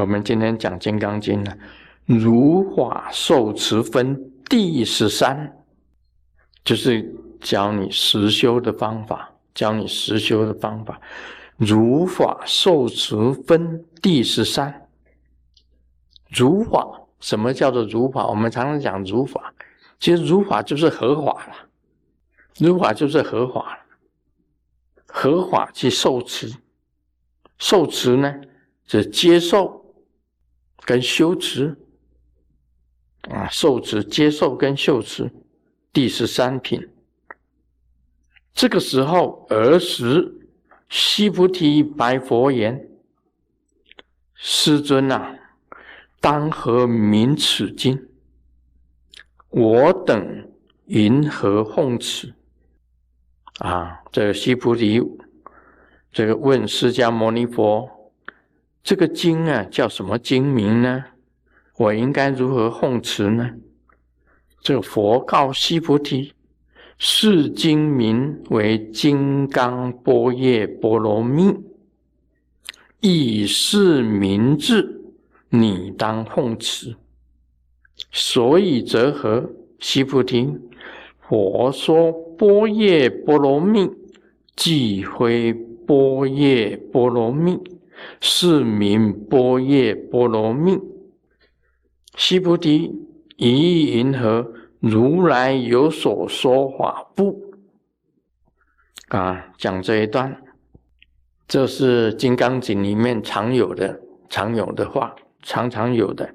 我们今天讲《金刚经》呢，如法受持分第13，就是教你实修的方法，教你实修的方法。如法受持分第13，如法，什么叫做如法？我们常常讲如法，其实如法就是合法了，如法就是合法了，合法去受持，受持呢是接受跟修持啊，受持、接受跟修持，第13品。这个时候，尔时须菩提白佛言：“师尊啊，当何名此经？我等云何奉持？”啊，这个须菩提，这个问释迦牟尼佛，这个经啊叫什么经名呢？我应该如何奉持呢？这个佛告须菩提，是经名为《金刚般若波罗蜜》，以是名字，你当奉持。所以则何？须菩提，佛说般若波罗蜜，即非般若波罗蜜，是名般若波罗蜜。须菩提，一意云何？如来有所说法不？啊，讲这一段，这是《金刚经》里面常有的话，常常有的。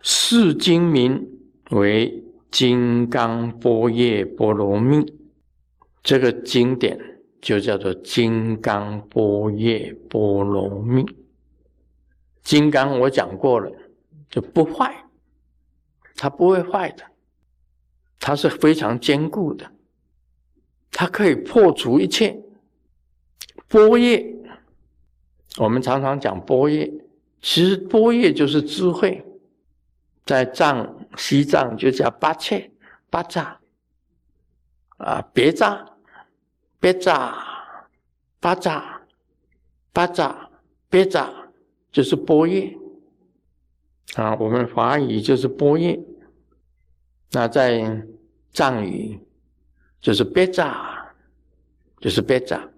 是经名为《金刚般若波罗蜜》，这个经典就叫做《金刚般若波罗蜜》。金刚我讲过了，就不坏。它不会坏的，它是非常坚固的，它可以破除一切。般若，我们常常讲般若，其实般若就是智慧，在藏西藏就叫八切八扎啊，别扎别扎八扎八扎别扎，就是般若。啊，我们华语就是般若，那在藏语就是别扎，就是别扎。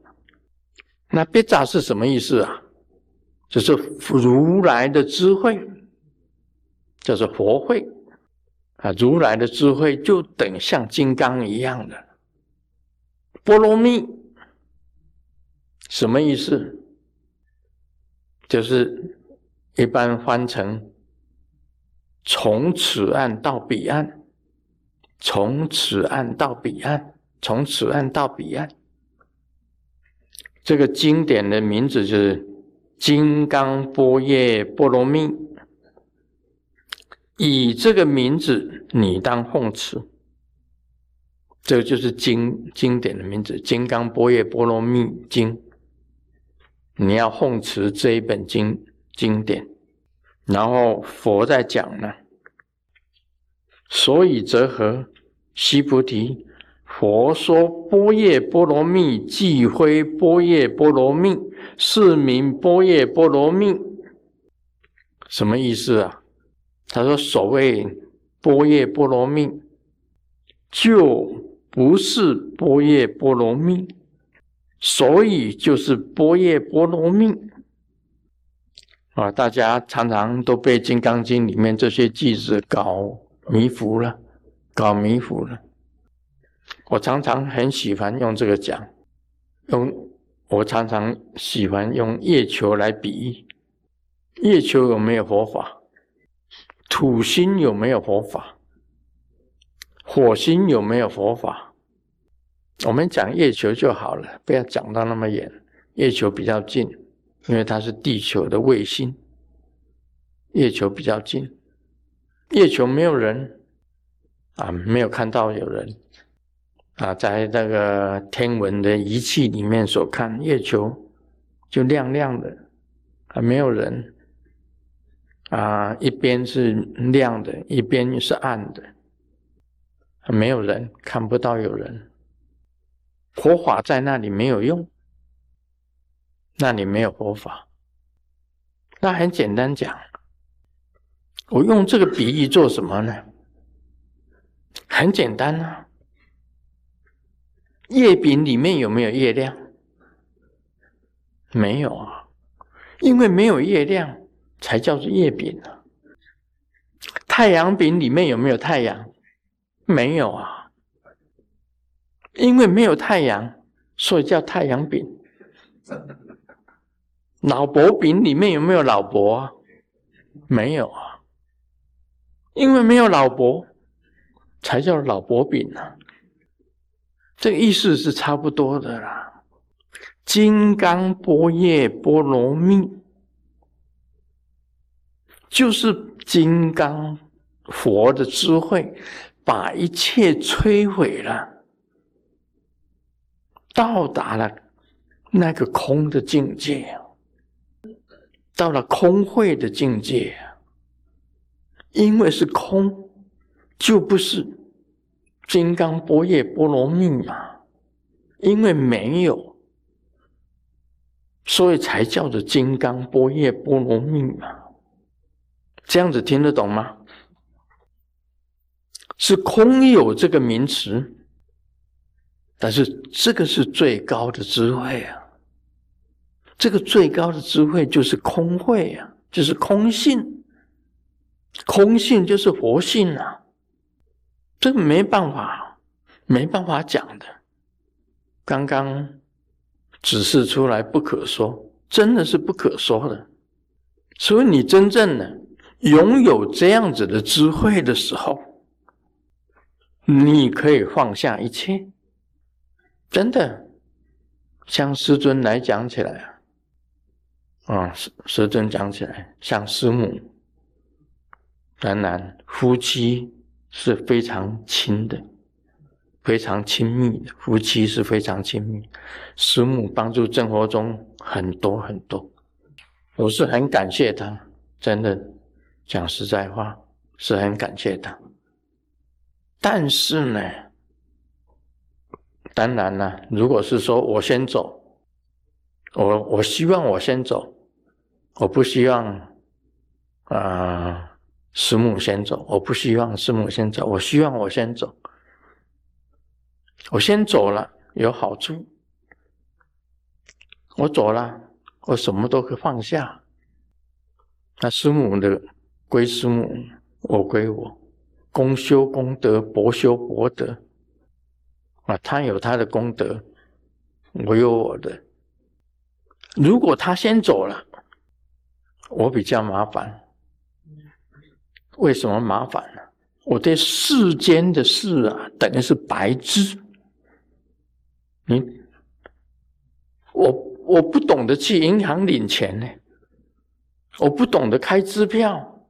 那别扎是什么意思啊？就是如来的智慧，就是佛慧啊。如来的智慧就等像金刚一样的波罗蜜，什么意思？就是一般翻成从此岸到彼岸，从此岸到彼岸，从此岸到彼岸。这个经典的名字就是《金刚般若波罗蜜》，以这个名字你当奉持。这就是经典的名字，《金刚般若波罗蜜经》，你要奉持这一本经典。然后佛在讲呢，所以则何？须菩提，佛说般若波罗蜜，即非般若波罗蜜，是名般若波罗蜜。什么意思啊？他说所谓般若波罗蜜，就不是般若波罗蜜，所以就是般若波罗蜜。啊，大家常常都被《金刚经》里面这些句子搞迷糊了。我常常很喜欢用这个讲，我常常喜欢用月球来比喻，月球有没有佛法？土星有没有佛法？火星有没有佛法？我们讲月球就好了，不要讲到那么远，月球比较近。因为它是地球的卫星，月球比较近。月球没有人啊，没有看到有人啊，在那个天文的仪器里面所看，月球就亮亮的啊，没有人啊，一边是亮的，一边是暗的，啊，没有人，看不到有人。佛法在那里没有用，那里没有佛法。那很简单讲，我用这个比喻做什么呢？很简单啊，月饼里面有没有月亮？没有啊，因为没有月亮才叫做月饼啊。太阳饼里面有没有太阳？没有啊，因为没有太阳，所以叫太阳饼。老婆饼里面有没有老婆啊？没有啊，因为没有老婆才叫老婆饼啊。这个意思是差不多的啦。金刚般若波罗蜜就是金刚佛的智慧，把一切摧毁了，到达了那个空的境界，到了空慧的境界。因为是空，就不是金刚般若波罗蜜嘛。因为没有，所以才叫做金刚般若波罗蜜嘛。这样子听得懂吗？是空有这个名词，但是这个是最高的智慧啊。这个最高的智慧就是空慧啊，就是空性。空性就是佛性啊，这个没办法讲的。刚刚指示出来不可说，真的是不可说的。所以你真正的拥有这样子的智慧的时候，你可以放下一切。真的，像师尊来讲起来啊，师尊讲起来，像师母，当然夫妻是非常亲的，非常亲密的，夫妻是非常亲密。师母帮助生活中很多很多，我是很感谢他，真的讲实在话，是很感谢他。但是呢，当然啦，如果是说我先走，我希望我先走，我不希望师母先走，我不希望师母先走，我希望我先走。我先走了有好处，我走了我什么都可以放下。那师母的归师母，我归我，公修公德，博修博德啊，他有他的功德，我有我的。如果他先走了，我比较麻烦。为什么麻烦呢？我对世间的事啊，等于是白痴。我不懂得去银行领钱呢，我不懂得开支票，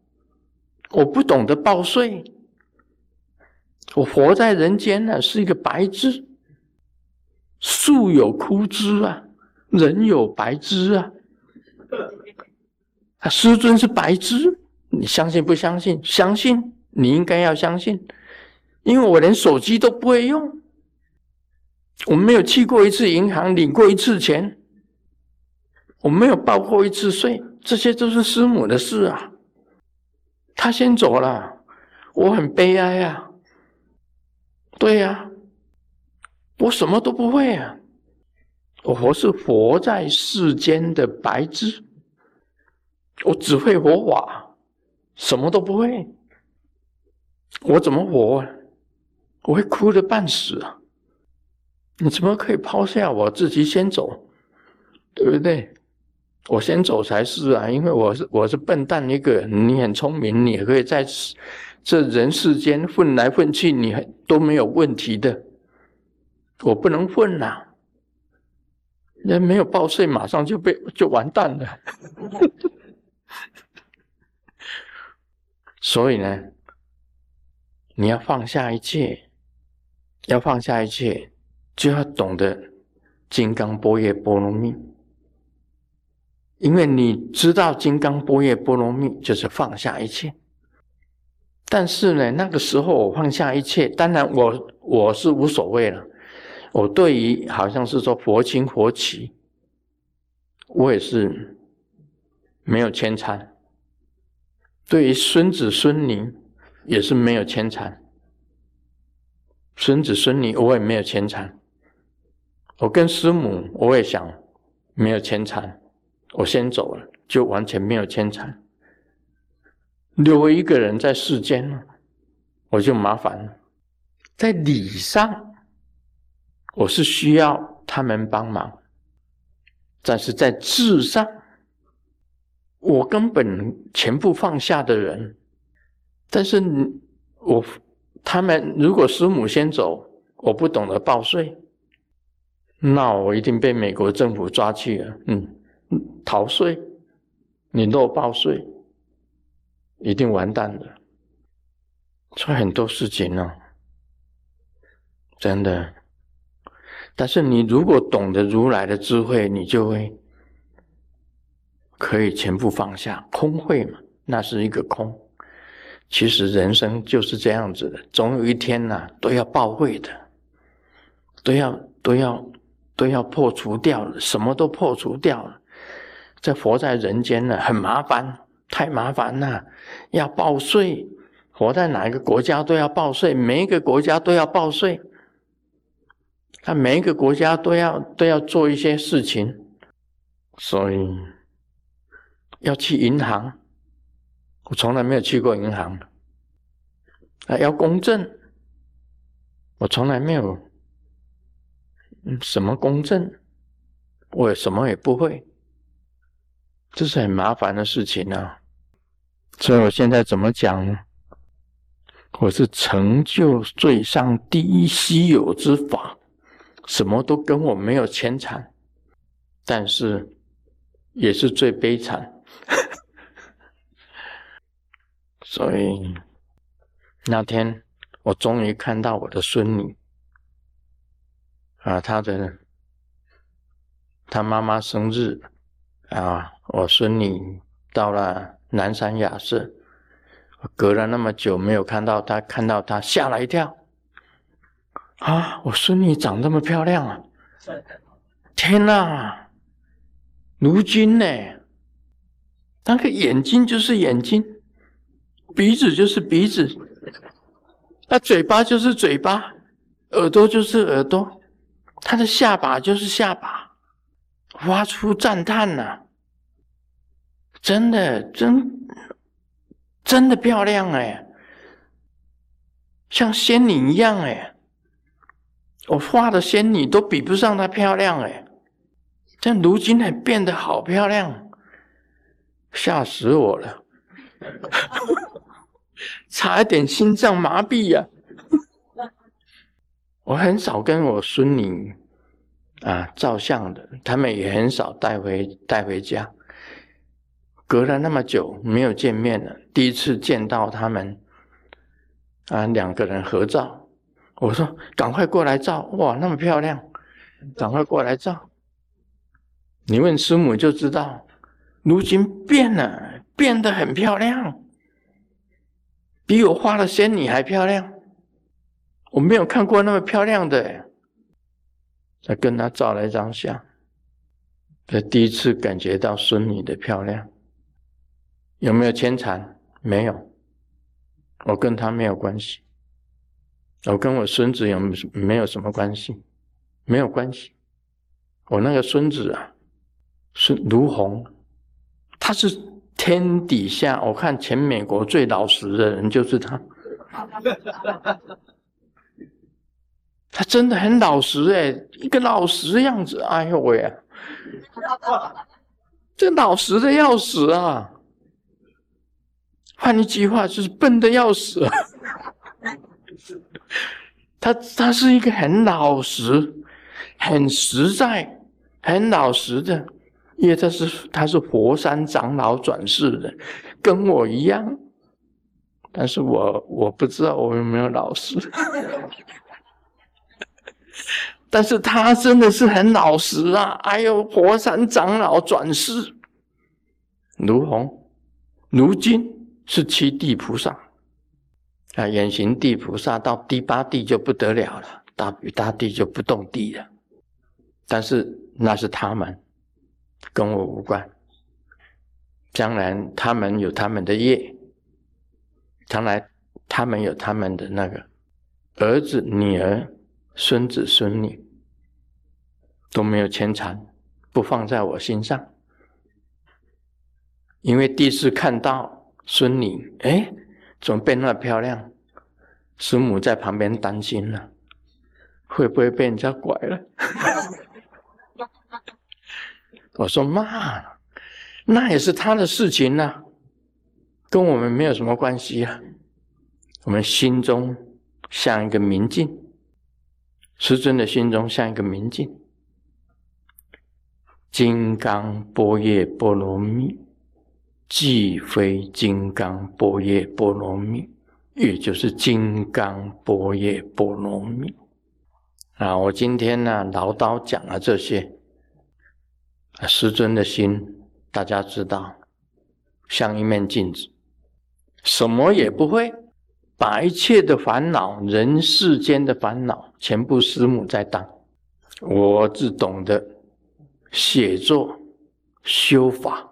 我不懂得报税，我活在人间呢，是一个白痴。树有枯枝啊，人有白痴啊。师尊是白痴，你相信不相信？相信，你应该要相信，因为我连手机都不会用，我没有去过一次银行领过一次钱，我没有报过一次税，这些都是师母的事啊。他先走了，我很悲哀啊。对啊，我什么都不会啊，我是活在世间的白痴，我只会活法，什么都不会，我怎么活啊？我会哭得半死啊！你怎么可以抛下我自己先走？对不对？我先走才是啊，因为我是笨蛋一个，你很聪明，你可以在这人世间混来混去，你都没有问题的。我不能混啊，人没有报税马上就完蛋了。所以呢，你要放下一切，要放下一切，就要懂得金刚般若波罗蜜。因为你知道金刚般若波罗蜜就是放下一切。但是呢，那个时候我放下一切，当然我是无所谓了。我对于好像是说佛亲佛戚，我也是没有牵缠，对于孙子孙女也是没有牵缠，孙子孙女我也没有牵缠，我跟师母我也想没有牵缠，我先走了，就完全没有牵缠。留我一个人在世间，我就麻烦了。在理上我是需要他们帮忙，但是在智上我根本全部放下的人，但是他们如果师母先走，我不懂得报税，那我一定被美国政府抓去了，逃税，你漏报税，一定完蛋的。所以很多事情呢，真的。但是你如果懂得如来的智慧，你就会可以全部放下，空慧嘛，那是一个空。其实人生就是这样子的，总有一天啊，都要报慧的，都要破除掉了，什么都破除掉了。这活在人间呢，很麻烦，太麻烦了，要报税。活在哪一个国家都要报税，每一个国家都要报税，他每一个国家都要做一些事情，所以要去银行，我从来没有去过银行。要公证，我从来没有什么公证，我什么也不会，这是很麻烦的事情啊。所以我现在怎么讲呢？我是成就最上第一稀有之法，什么都跟我没有牵缠，但是也是最悲惨。所以那天我终于看到我的孙女啊，她妈妈生日啊，我孙女到了南山雅舍，隔了那么久没有看到她，看到她吓了一跳啊！我孙女长这么漂亮啊！天哪，如今呢，那个眼睛就是眼睛，鼻子就是鼻子，那嘴巴就是嘴巴，耳朵就是耳朵，她的下巴就是下巴，发出赞叹啊！真的，真的漂亮哎，像仙女一样哎！我画的仙女都比不上她漂亮哎，但如今还变得好漂亮，吓死我了，差一点心脏麻痹呀、啊！我很少跟我孙女啊照相的，他们也很少带回家。隔了那么久没有见面了，第一次见到他们啊，两个人合照，我说赶快过来照，哇那么漂亮，赶快过来照。你问师母就知道，如今变了，变得很漂亮，比我画的仙女还漂亮，我没有看过那么漂亮的。再跟她照了一张相，这第一次感觉到孙女的漂亮。有没有牵缠？没有，我跟他没有关系，我跟我孙子没有什么关系，没有关系。我那个孙子啊，是卢红，他是天底下我看全美国最老实的人就是他，他真的很老实欸，一个老实样子，哎呦喂啊，这老实的要死啊！换一句话就是笨的要死、啊、他是一个很老实很实在很老实的，因为他是佛山长老转世的，跟我一样，但是我不知道我有没有老实但是他真的是很老实啊，哎呦，佛山长老转世如虹，如今是七地菩萨啊，远行地菩萨到第八地就不得了了，大地就不动地了。但是那是他们，跟我无关。当然他们有他们的业，常来他们有他们的那个儿子、女儿、孙子、孙女都没有牵缠，不放在我心上。因为第四看到孙女，哎，怎么变那么漂亮？师母在旁边担心了，会不会被人家拐了？我说妈，那也是他的事情啊，跟我们没有什么关系啊。我们心中像一个明镜，师尊的心中像一个明镜，金刚般若波罗蜜，即非金刚般若波罗蜜，也就是金刚般若波罗蜜啊。我今天呢唠叨讲了这些，师尊的心大家知道像一面镜子，什么也不会，把一切的烦恼，人世间的烦恼全部师母在当，我只懂得写作修法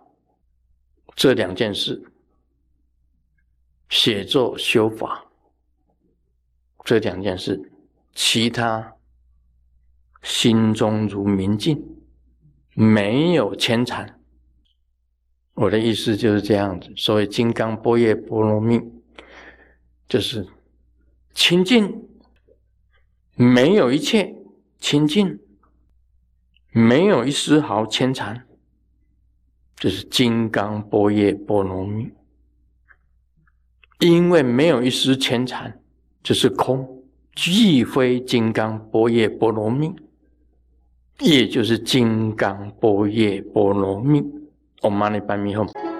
这两件事，写作修法这两件事，其他心中如明镜，没有牵缠。我的意思就是这样子，所以金刚般若波罗蜜就是清净，没有一切，清净没有一丝毫牵缠，这是金刚般若波罗蜜。因为没有一丝牵缠，就是空，即非金刚般若波罗蜜，也就是金刚般若波罗蜜。Om Mani Padme Hum。